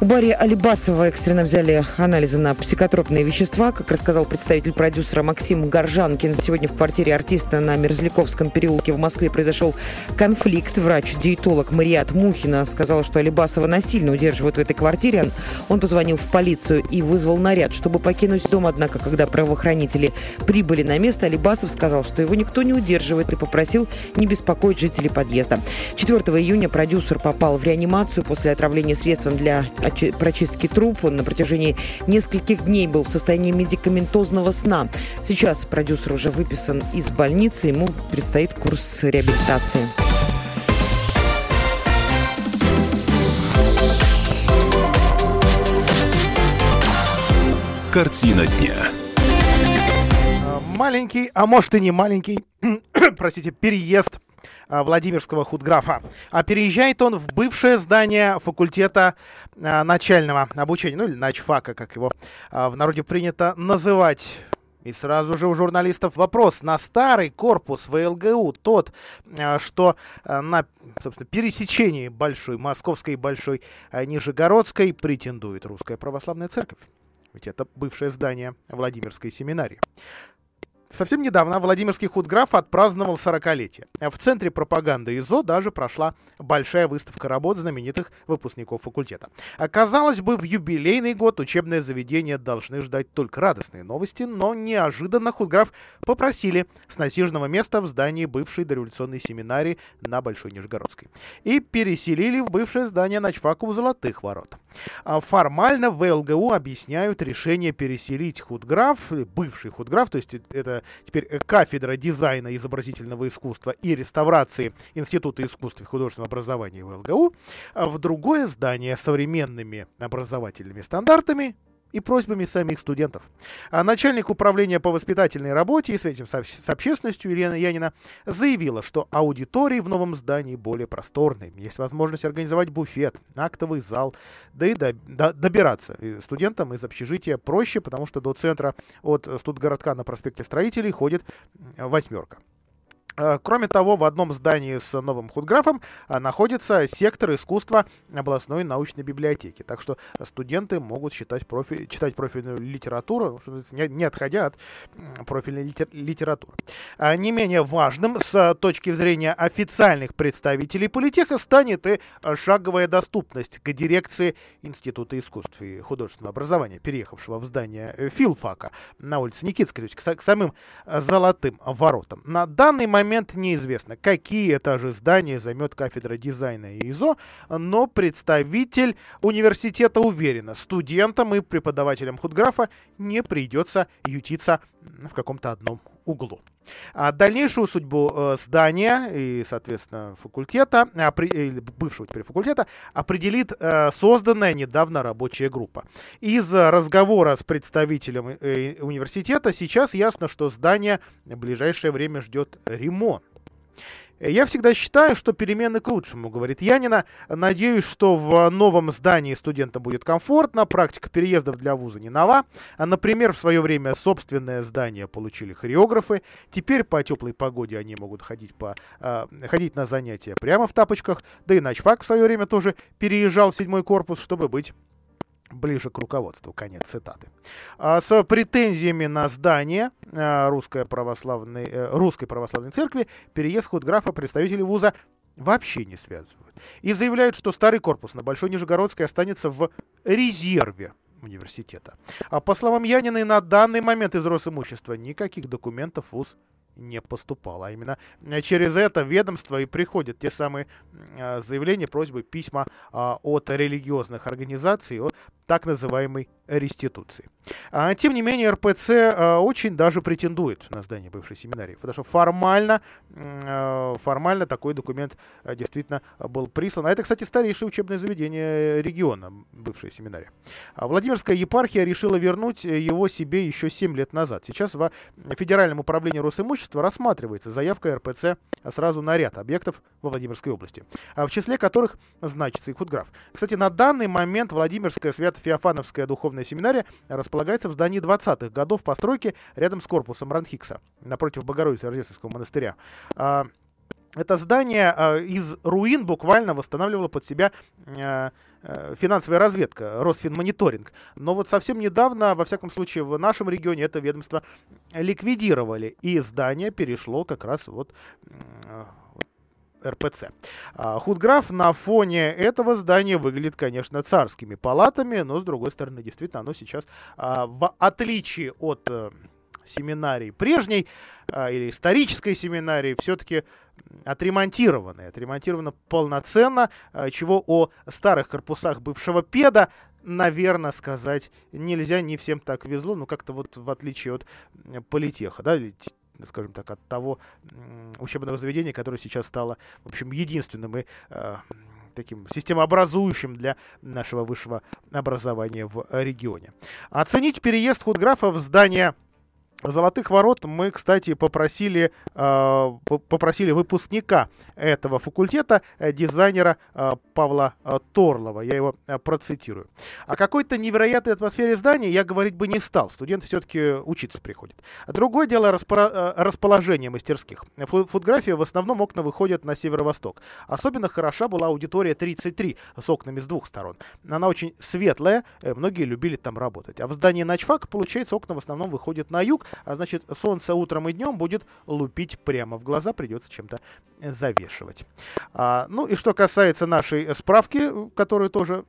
У Барри Алибасова экстренно взяли анализы на психотропные вещества. Как рассказал представитель продюсера Максим Горжанкин, сегодня в квартире артиста на Мерзляковском переулке в Москве произошел конфликт. Врач-диетолог Мариат Мухина сказала, что Алибасова насильно удерживают в этой квартире. Он позвонил в полицию и вызвал наряд, чтобы покинуть дом. Однако, когда правоохранители прибыли на место, Алибасов сказал, что его никто не удерживает, и попросил не беспокоить жителей подъезда. четвёртого июня продюсер попал в реанимацию после отравления средством для прочистки труб. Он на протяжении нескольких дней был в состоянии медикаментозного сна. Сейчас продюсер уже выписан из больницы. Ему предстоит курс реабилитации. Картина дня. Маленький, а может и не маленький, простите, переезд Владимирского худграфа. А переезжает он в бывшее здание факультета а, начального обучения, ну или начфака, как его а, в народе принято называть. И сразу же у журналистов вопрос. На старый корпус ВЛГУ, тот, что на, собственно, пересечении Большой Московской и Большой Нижегородской претендует Русская Православная Церковь. Ведь это бывшее здание Владимирской семинарии. Совсем недавно Владимирский худграф отпраздновал сорокалетие. В центре пропаганды ИЗО даже прошла большая выставка работ знаменитых выпускников факультета. Казалось бы, в юбилейный год учебное заведение должны ждать только радостные новости, но неожиданно худграф попросили с насиженного места в здании бывшей дореволюционной семинарии на Большой Нижегородской и переселили в бывшее здание ночфака у Золотых ворот. Формально в ЛГУ объясняют решение переселить худграф, бывший худграф, то есть это теперь кафедра дизайна изобразительного искусства и реставрации Института искусств и художественного образования в ЛГУ, в другое здание с современными образовательными стандартами и просьбами самих студентов. А начальник управления по воспитательной работе и связям с общественностью Елена Янина заявила, что аудитории в новом здании более просторные. Есть возможность организовать буфет, актовый зал, да и до, до, добираться студентам из общежития проще, потому что до центра от Студгородка на проспекте Строителей ходит восьмерка. Кроме того, в одном здании с новым худграфом находится сектор искусства областной научной библиотеки. Так что студенты могут читать, профи, читать профильную литературу, не отходя от профильной литературы. Не менее важным с точки зрения официальных представителей политеха станет и шаговая доступность к дирекции Института искусств и художественного образования, переехавшего в здание филфака на улице Никитской, то есть к самым Золотым воротам. На данный момент неизвестно, какие этажи здания займет кафедра дизайна и ИЗО, но представитель университета уверена, студентам и преподавателям худграфа не придется ютиться в каком-то одном углу. А дальнейшую судьбу здания и, соответственно, факультета, бывшего теперь факультета, определит созданная недавно рабочая группа. Из разговора с представителем университета сейчас ясно, что здание в ближайшее время ждет ремонт. «Я всегда считаю, что перемены к лучшему», — говорит Янина. «Надеюсь, что в новом здании студентам будет комфортно. Практика переездов для вуза не нова. Например, в свое время собственное здание получили хореографы. Теперь по теплой погоде они могут ходить, по, э, ходить на занятия прямо в тапочках. Да и ночфак в свое время тоже переезжал в седьмой корпус, чтобы быть ближе к руководству». Конец цитаты. С претензиями на здание Русской Православной, Русской Православной Церкви переезд худграфа представители вуза вообще не связывают. И заявляют, что старый корпус на Большой Нижегородской останется в резерве университета. А по словам Яниной, на данный момент из Росимущества никаких документов вуз не поступало. А именно через это ведомство и приходят те самые заявления, просьбы, письма от религиозных организаций, от так называемой реституции. А, тем не менее, РПЦ а, очень даже претендует на здание бывшей семинарии, потому что формально, а, формально такой документ а, действительно а, был прислан. А это, кстати, старейшее учебное заведение региона, бывшая семинария. А Владимирская епархия решила вернуть его себе еще семь лет назад. Сейчас во Федеральном управлении Росимущества рассматривается заявка РПЦ сразу на ряд объектов во Владимирской области, а в числе которых значится и худграф. Кстати, на данный момент Владимирская Свято-Феофановская духовная семинария располагается в здании двадцатых годов постройки рядом с корпусом Ранхикса, напротив Богородицы Рождественского монастыря. Это здание из руин буквально восстанавливало под себя финансовая разведка, Росфинмониторинг. Но вот совсем недавно, во всяком случае, в нашем регионе это ведомство ликвидировали, и здание перешло как раз вот... РПЦ. Худграф на фоне этого здания выглядит, конечно, царскими палатами, но, с другой стороны, действительно, оно сейчас, в отличие от семинарии прежней или исторической семинарии, все-таки отремонтировано. Отремонтировано полноценно, чего о старых корпусах бывшего педа, наверное, сказать нельзя, не всем так везло, но как-то вот в отличие от политеха, да, скажем так, от того учебного заведения, которое сейчас стало, в общем, единственным и э, таким системообразующим для нашего высшего образования в регионе. Оценить переезд худграфа в здание Золотых ворот мы, кстати, попросили, э, попросили выпускника этого факультета, дизайнера э, Павла э, Торлова. Я его э, процитирую. О какой-то невероятной атмосфере здания я говорить бы не стал. Студент все-таки учиться приходит. Другое дело распро- расположение мастерских. В фотографии в основном окна выходят на северо-восток. Особенно хороша была аудитория тридцать три с окнами с двух сторон. Она очень светлая, многие любили там работать. А в здании ночфак, получается, окна в основном выходят на юг, Значит, солнце утром и днем будет лупить прямо в глаза, придется чем-то завешивать. А, ну и что касается нашей справки, которую тоже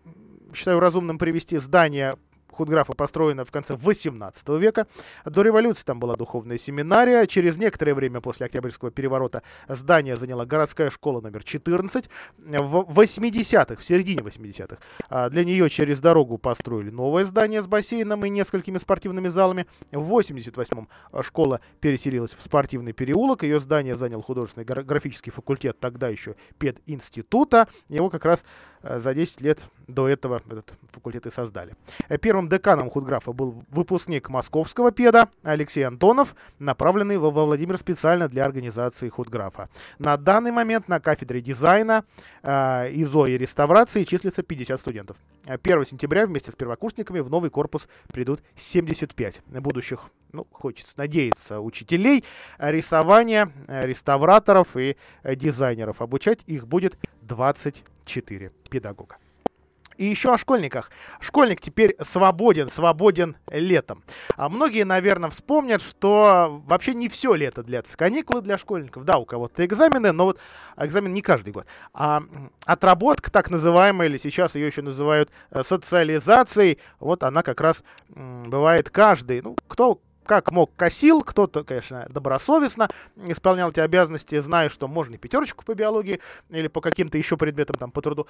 считаю разумным привести, здание худграфа построена в конце восемнадцатого века. До революции там была духовная семинария. Через некоторое время после Октябрьского переворота здание заняла городская школа номер четырнадцать. В восьмидесятых, в середине восьмидесятых, для нее через дорогу построили новое здание с бассейном и несколькими спортивными залами. В восемьдесят восьмом школа переселилась в спортивный переулок. Ее здание занял художественный графический факультет, тогда еще пединститута. Его как раз за десять лет до этого этот факультет и создали. Первым деканом худграфа был выпускник московского педа Алексей Антонов, направленный во Владимир специально для организации худграфа. На данный момент на кафедре дизайна, э, ИЗО и реставрации числится пятьдесят студентов. первого сентября вместе с первокурсниками в новый корпус придут семьдесят пять будущих, ну, хочется надеяться, учителей рисования, реставраторов и дизайнеров. Обучать их будет двадцать четыре педагога. И еще о школьниках. Школьник теперь свободен, свободен летом. А многие, наверное, вспомнят, что вообще не все лето длятся. Каникулы для школьников. Да, у кого-то экзамены, но вот экзамен не каждый год. А отработка, так называемая, или сейчас ее еще называют социализацией, вот она как раз бывает каждый. Ну, кто как мог косил, кто-то, конечно, добросовестно исполнял эти обязанности, зная, что можно и пятерочку по биологии или по каким-то еще предметам там по труду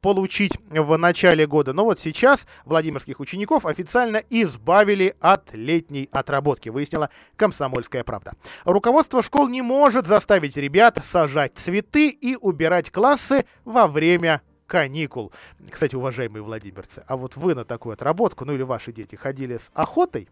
получить в начале года. Но вот сейчас владимирских учеников официально избавили от летней отработки, выяснила «Комсомольская правда». Руководство школ не может заставить ребят сажать цветы и убирать классы во время каникул. Кстати, уважаемые владимирцы, а вот вы на такую отработку, ну или ваши дети, ходили с охотой?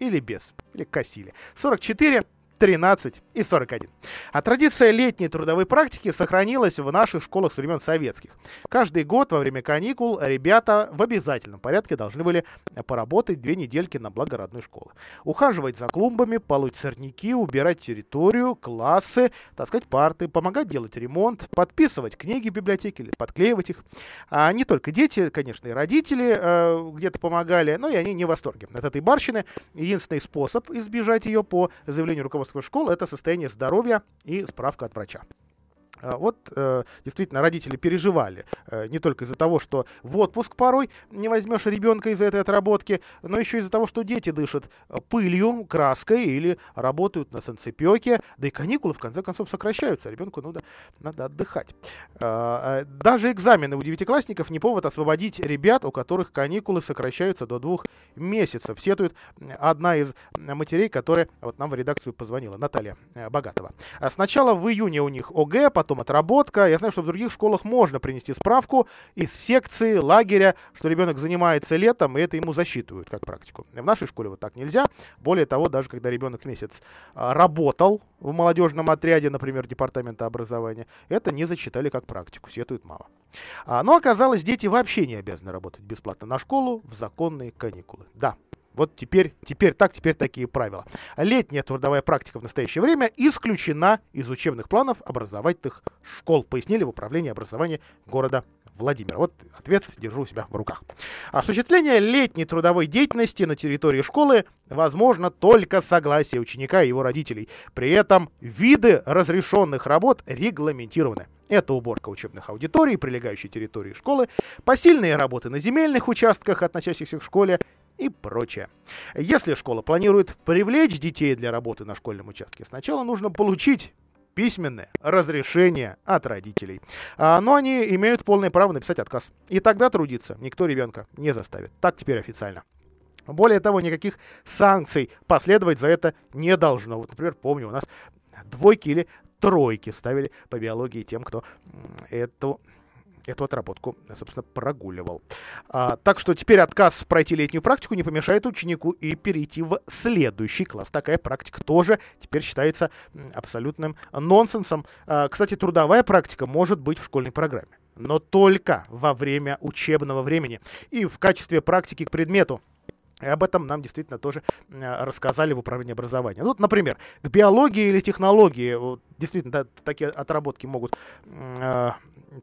Или без, или косили. сорок четыре, тринадцать и сорок один. А традиция летней трудовой практики сохранилась в наших школах со времен советских. Каждый год во время каникул ребята в обязательном порядке должны были поработать две недельки на благо родной школы. Ухаживать за клумбами, полоть сорняки, убирать территорию, классы, таскать парты, помогать делать ремонт, подписывать книги в библиотеке или подклеивать их. А не только дети, конечно, и родители э, где-то помогали, но и они не в восторге от этой барщины. Единственный способ избежать ее по заявлению руководства школ — это состояние здоровья и справка от врача. Вот действительно родители переживали не только из-за того, что в отпуск порой не возьмешь ребенка из-за этой отработки, но еще из-за того, что дети дышат пылью, краской или работают на санцепёке, да и каникулы в конце концов сокращаются, ребенку ну да, надо отдыхать. Даже экзамены у девятиклассников не повод освободить ребят, у которых каникулы сокращаются до двух месяцев, сетует одна из матерей, которая вот нам в редакцию позвонила, Наталья Богатова. Сначала в июне у них ОГЭ, потом Потом отработка. Я знаю, что в других школах можно принести справку из секции, лагеря, что ребенок занимается летом, и это ему засчитывают как практику. В нашей школе вот так нельзя. Более того, даже когда ребенок месяц работал в молодежном отряде, например, департамента образования, это не засчитали как практику, сетует мама. Но оказалось, дети вообще не обязаны работать бесплатно на школу в законные каникулы. Да. Вот теперь, теперь так, теперь такие правила. Летняя трудовая практика в настоящее время исключена из учебных планов образовательных школ, пояснили в управлении образования города Владимира. Вот ответ держу у себя в руках. Осуществление летней трудовой деятельности на территории школы возможно только с согласия ученика и его родителей. При этом виды разрешенных работ регламентированы. Это уборка учебных аудиторий, прилегающей территории школы, посильные работы на земельных участках, относящихся к школе, и прочее. Если школа планирует привлечь детей для работы на школьном участке, сначала нужно получить письменное разрешение от родителей. Но они имеют полное право написать отказ. И тогда трудиться никто ребенка не заставит. Так теперь официально. Более того, никаких санкций последовать за это не должно. Вот, например, помню, у нас двойки или тройки ставили по биологии тем, кто эту... Эту отработку, собственно, прогуливал. А, так что теперь отказ пройти летнюю практику не помешает ученику и перейти в следующий класс. Такая практика тоже теперь считается абсолютным нонсенсом. А, кстати, трудовая практика может быть в школьной программе, но только во время учебного времени и в качестве практики к предмету. И об этом нам действительно тоже рассказали в управлении образования. Ну, вот, например, к биологии или технологии, вот, действительно, да, такие отработки могут э,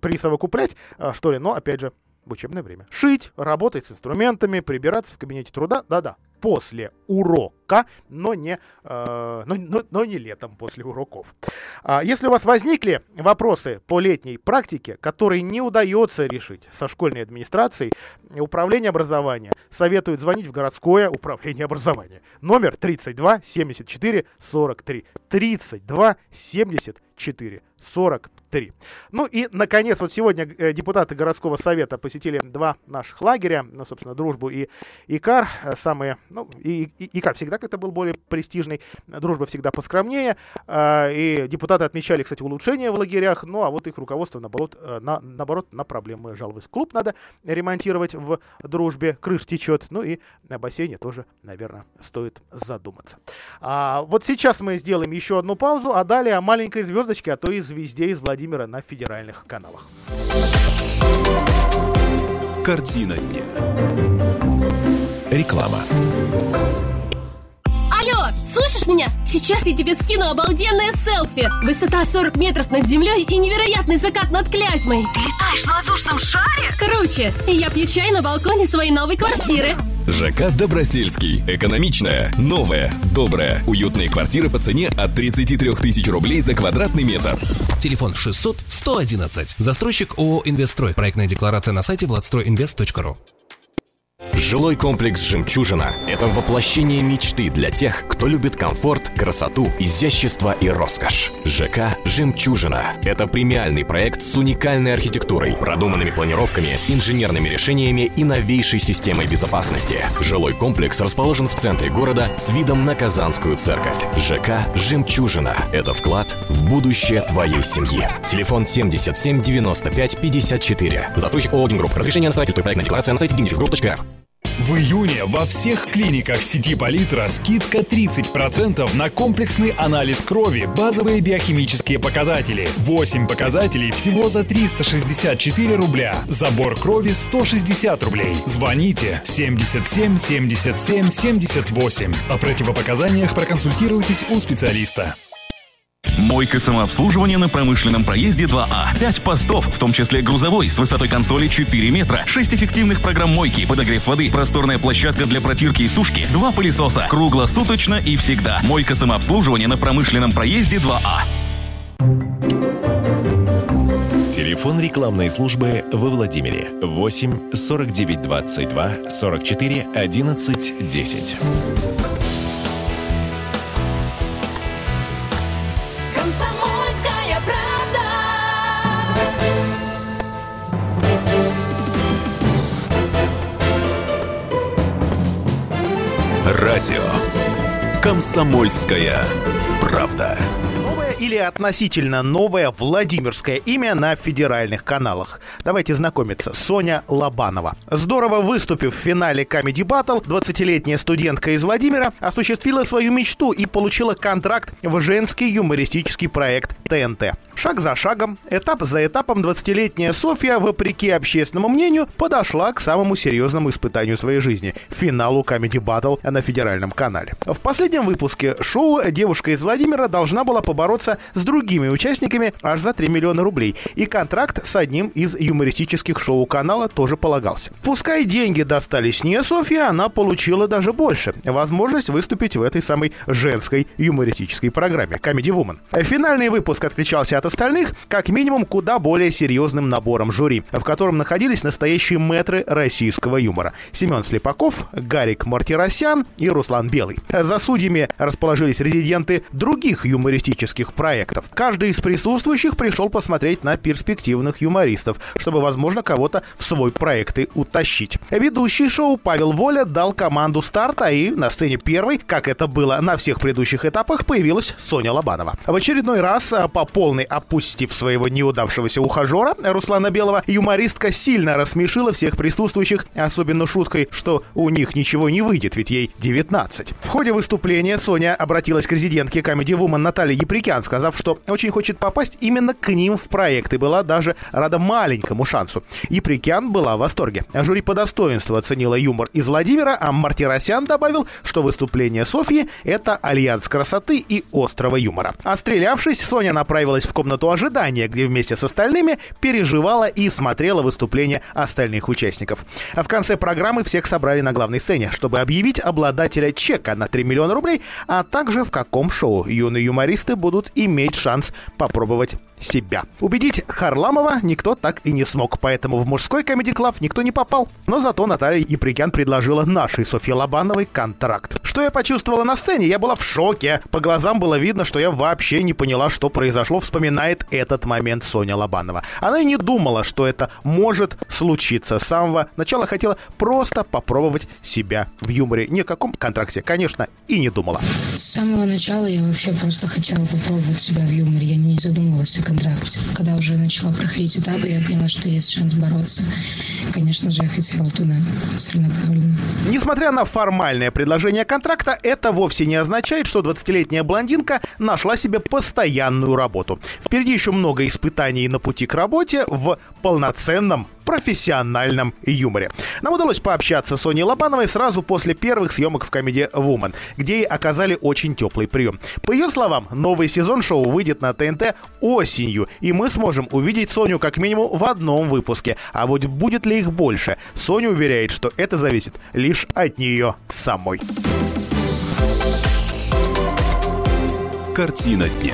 присовокуплять, э, что ли, но, опять же, в учебное время. Шить, работать с инструментами, прибираться в кабинете труда, да-да, после урока, но не, э, но, но, но не летом после уроков. А если у вас возникли вопросы по летней практике, которые не удается решить со школьной администрацией, управление образования советует звонить в городское управление образования. Номер тридцать два семьдесят четыре сорок три. тридцать два семьдесят четыре сорок три. Ну и, наконец, вот сегодня депутаты городского совета посетили два наших лагеря, ну, собственно, Дружбу и Икар, самые, ну, и, и, Икар всегда как-то был более престижный, Дружба всегда поскромнее, и депутаты отмечали, кстати, улучшения в лагерях, ну, а вот их руководство, наоборот, на, наоборот, на проблемы жаловалось. Клуб надо ремонтировать в Дружбе, крыша течет, ну и на бассейне тоже, наверное, стоит задуматься. А вот сейчас мы сделаем еще одну паузу, а далее о маленькой звездочке, а то и звезде из Владимира на федеральных каналах. Картина дня. Реклама. Алло, слышишь меня? Сейчас я тебе скину обалденное селфи. Высота сорок метров над землей и невероятный закат над Клязьмой. Ты летаешь на воздушном шаре? Короче, я пью чай на балконе своей новой квартиры. ЖК «Добросельский». Экономичная, новая, добрая. Уютные квартиры по цене от тридцати трёх тысяч рублей за квадратный метр. Телефон шестьсот сто одиннадцать. Застройщик ООО «Инвестстрой». Проектная декларация на сайте владстройинвест точка ру. Жилой комплекс «Жемчужина» — это воплощение мечты для тех, кто любит комфорт, красоту, изящество и роскошь. ЖК «Жемчужина» — это премиальный проект с уникальной архитектурой, продуманными планировками, инженерными решениями и новейшей системой безопасности. Жилой комплекс расположен в центре города с видом на Казанскую церковь. ЖК «Жемчужина» — это вклад в будущее твоей семьи. Телефон семьдесят семь девяносто пять пятьдесят четыре. Застройщик ООО «Гимгрупп». Разрешение на строительство и проектная декларация на сайте гимнефисгрупп точка рф. В июне во всех клиниках сети «Политра» скидка тридцать процентов на комплексный анализ крови, базовые биохимические показатели. восемь показателей всего за триста шестьдесят четыре рубля. Забор крови сто шестьдесят рублей. Звоните семьдесят семь семьдесят семь семьдесят восемь. О противопоказаниях проконсультируйтесь у специалиста. Мойка самообслуживания на промышленном проезде два А. пять постов, в том числе грузовой, с высотой консоли четыре метра. шесть эффективных программ мойки, подогрев воды, просторная площадка для протирки и сушки, два пылесоса. Круглосуточно и всегда. Мойка самообслуживания на промышленном проезде два А. Телефон рекламной службы во Владимире. восемь сорок девять двадцать два сорок четыре одиннадцать десять. Радио «Комсомольская правда». Или относительно новое владимирское имя на федеральных каналах. Давайте знакомиться. Соня Лобанова. Здорово выступив в финале Comedy Battle, двадцатилетняя студентка из Владимира осуществила свою мечту и получила контракт в женский юмористический проект ТНТ. Шаг за шагом, этап за этапом двадцатилетняя Софья, вопреки общественному мнению, подошла к самому серьезному испытанию своей жизни – финалу Comedy Battle на федеральном канале. В последнем выпуске шоу девушка из Владимира должна была побороться с другими участниками аж за три миллиона рублей. И контракт с одним из юмористических шоу канала тоже полагался. Пускай деньги достались не Софье, она получила даже больше. Возможность выступить в этой самой женской юмористической программе Comedy Woman. Финальный выпуск отличался от остальных как минимум куда более серьезным набором жюри, в котором находились настоящие мэтры российского юмора. Семен Слепаков, Гарик Мартиросян и Руслан Белый. За судьями расположились резиденты других юмористических проектов. Каждый из присутствующих пришел посмотреть на перспективных юмористов, чтобы, возможно, кого-то в свой проект и утащить. Ведущий шоу Павел Воля дал команду старта, и на сцене первой, как это было на всех предыдущих этапах, появилась Соня Лобанова. В очередной раз, по полной опустив своего неудавшегося ухажера, Руслана Белого, юмористка сильно рассмешила всех присутствующих, особенно шуткой, что у них ничего не выйдет, ведь ей девятнадцать. В ходе выступления Соня обратилась к резидентке Comedy Woman Наталье Еприкянской сказав, что очень хочет попасть именно к ним в проект и была даже рада маленькому шансу. Еприкян была в восторге. Жюри по достоинству оценило юмор из Владимира, а Мартиросян добавил, что выступление Софьи – это альянс красоты и острого юмора. Отстрелявшись, Соня направилась в комнату ожидания, где вместе с остальными переживала и смотрела выступления остальных участников. А в конце программы всех собрали на главной сцене, чтобы объявить обладателя чека на три миллиона рублей, а также в каком шоу юные юмористы будут иметь шанс попробовать себя. Убедить Харламова никто так и не смог, поэтому в мужской комеди-клаб никто не попал. Но зато Наталья Еприкян предложила нашей Софье Лобановой контракт. Что я почувствовала на сцене? Я была в шоке. По глазам было видно, что я вообще не поняла, что произошло, вспоминает этот момент Соня Лобанова. Она и не думала, что это может случиться. С самого начала хотела просто попробовать себя в юморе. Ни о каком контракте, конечно, и не думала. С самого начала я вообще просто хотела попробовать себя в юморе. Я не задумывалась о контракте. Когда уже начала проходить этапы, я поняла, что есть шанс бороться. Конечно же, я хотела туда целенаправленно. Несмотря на формальное предложение контракта, это вовсе не означает, что двадцатилетняя блондинка нашла себе постоянную работу. Впереди еще много испытаний на пути к работе в полноценном профессиональном юморе. Нам удалось пообщаться с Соней Лобановой сразу после первых съемок в комедии «Вумен», где ей оказали очень теплый прием. По ее словам, новый сезон шоу выйдет на ТНТ осенью, и мы сможем увидеть Соню как минимум в одном выпуске. А вот будет ли их больше? Соня уверяет, что это зависит лишь от нее самой. Картина дня.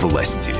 власти.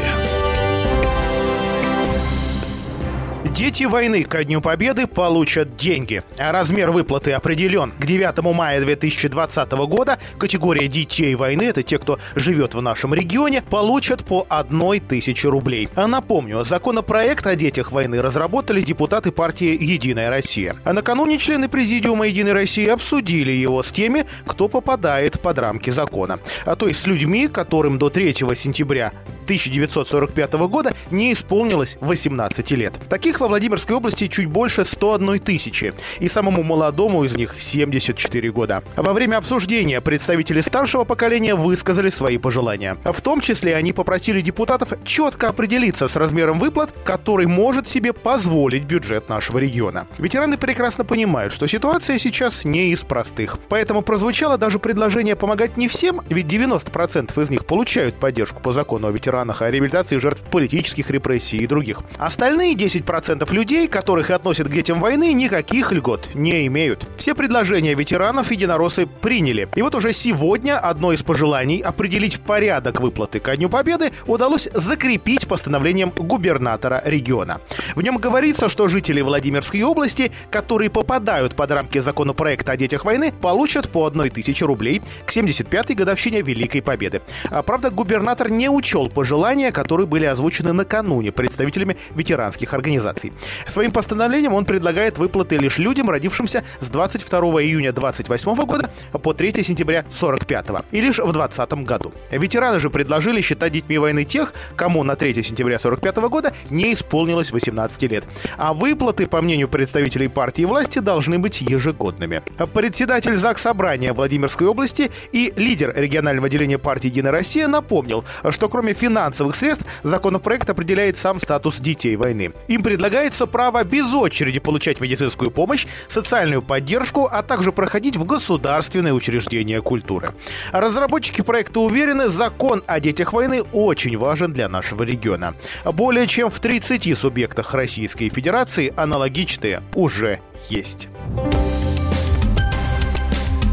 Дети войны ко Дню Победы получат деньги. Размер выплаты определен. К девятому мая две тысячи двадцатого года категория детей войны, это те, кто живет в нашем регионе, получат по одной тысяче рублей. Напомню, законопроект о детях войны разработали депутаты партии «Единая Россия». А накануне члены Президиума «Единой России» обсудили его с теми, кто попадает под рамки закона. А то есть с людьми, которым до третьего сентября тысяча девятьсот сорок пятого года не исполнилось восемнадцати лет. Таких во Владимирской области чуть больше ста одной тысячи, и самому молодому из них семьдесят четыре года. Во время обсуждения представители старшего поколения высказали свои пожелания. В том числе они попросили депутатов четко определиться с размером выплат, который может себе позволить бюджет нашего региона. Ветераны прекрасно понимают, что ситуация сейчас не из простых. Поэтому прозвучало даже предложение помогать не всем, ведь девяносто процентов из них получают поддержку по закону о ветеранах, о реабилитации жертв политических репрессий и других. Остальные десять процентов людей, которых относят к детям войны, никаких льгот не имеют. Все предложения ветеранов единороссы приняли. И вот уже сегодня одно из пожеланий — определить порядок выплаты ко Дню Победы — удалось закрепить постановлением губернатора региона. В нем говорится, что жители Владимирской области, которые попадают под рамки законопроекта о детях войны, получат по одной тысяче рублей к семьдесят пятой годовщине Великой Победы. А, правда, губернатор не учел пожелания, Желания, которые были озвучены накануне представителями ветеранских организаций. Своим постановлением он предлагает выплаты лишь людям, родившимся с двадцать второго июня двадцать восьмого года по третьего сентября сорок пятого и лишь в двадцатом году. Ветераны же предложили считать детьми войны тех, кому на третьего сентября сорок пятого года не исполнилось восемнадцати лет. А выплаты, по мнению представителей партии и власти, должны быть ежегодными. Председатель Заксобрания Владимирской области и лидер регионального отделения партии «Единая Россия» напомнил, что кроме финансовых финансовых средств законопроект определяет сам статус детей войны. Им предлагается право без очереди получать медицинскую помощь, социальную поддержку, а также проходить в государственные учреждения культуры. Разработчики проекта уверены, закон о детях войны очень важен для нашего региона. Более чем в тридцати субъектах Российской Федерации аналогичные уже есть.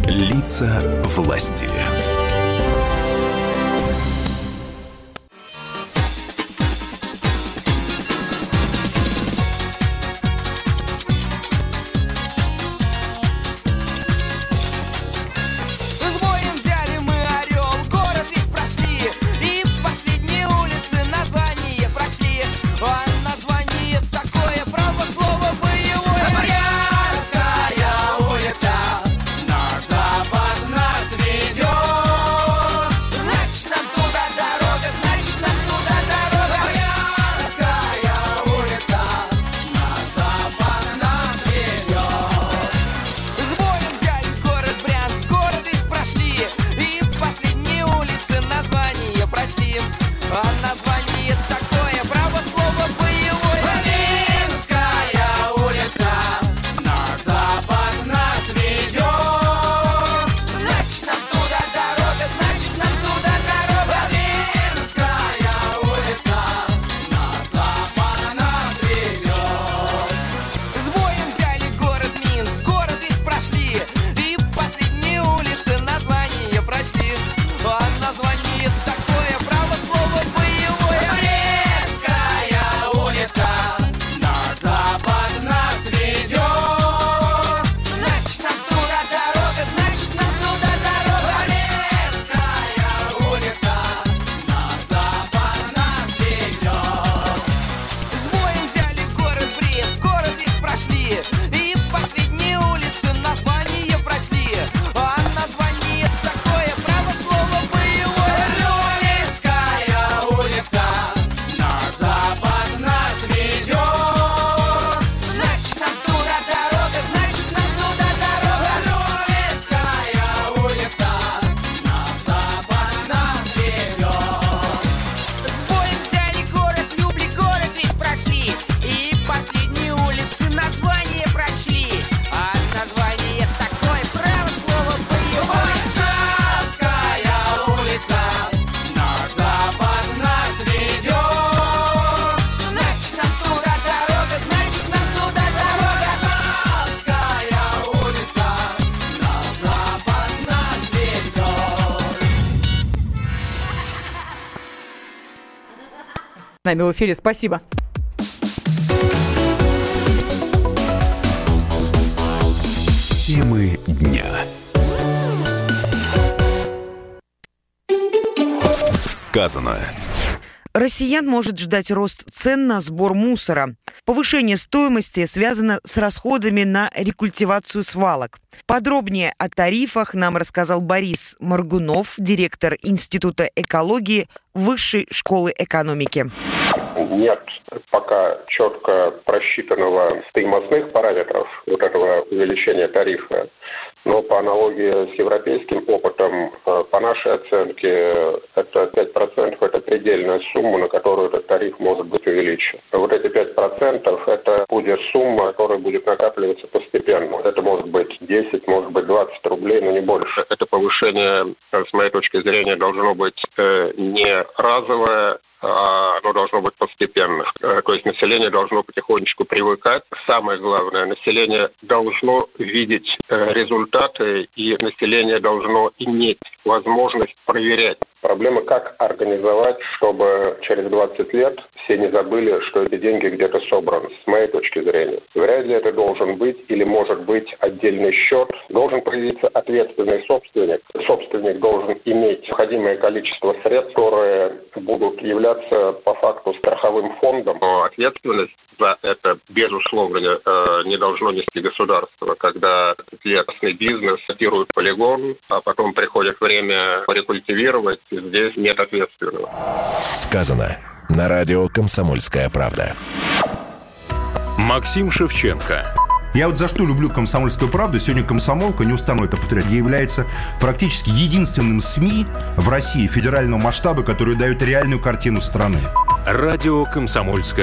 Лица власти. С нами в эфире. Спасибо. Темы дня. Сказано. Россиян может ждать рост цен на сбор мусора. Повышение стоимости связано с расходами на рекультивацию свалок. Подробнее о тарифах нам рассказал Борис Маргунов, директор Института экологии Высшей школы экономики. Нет пока четко просчитанного стоимостных параметров вот этого увеличения тарифа. Но по аналогии с европейским опытом, по нашей оценке, это пять процентов – это предельная сумма, на которую этот тариф может быть увеличен. Вот эти пять процентов – это будет сумма, которая будет накапливаться постепенно. Это может быть десять, может быть двадцать рублей, но не больше. Это повышение, с моей точки зрения, должно быть не разовое, оно должно быть постепенно. То есть население должно потихонечку привыкать. Самое главное, население должно видеть результаты, и население должно иметь возможность проверять. Проблема, как организовать, чтобы через двадцать лет все не забыли, что эти деньги где-то собраны, с моей точки зрения. Вряд ли это должен быть или может быть отдельный счет. Должен появиться ответственный собственник. Собственник должен иметь необходимое количество средств, которые будут являться по факту страховым фондом. Но ответственность за это, безусловно, не должно нести государство, когда частный бизнес сатирует полигон, а потом приходит время рекультивировать. Здесь нет ответственного. Сказано на радио «Комсомольская правда». Максим Шевченко. Я вот за что люблю «Комсомольскую правду». Сегодня «Комсомолка», не устану это повторять, является практически единственным СМИ в России федерального масштаба, которые дают реальную картину страны. Радио «Комсомольская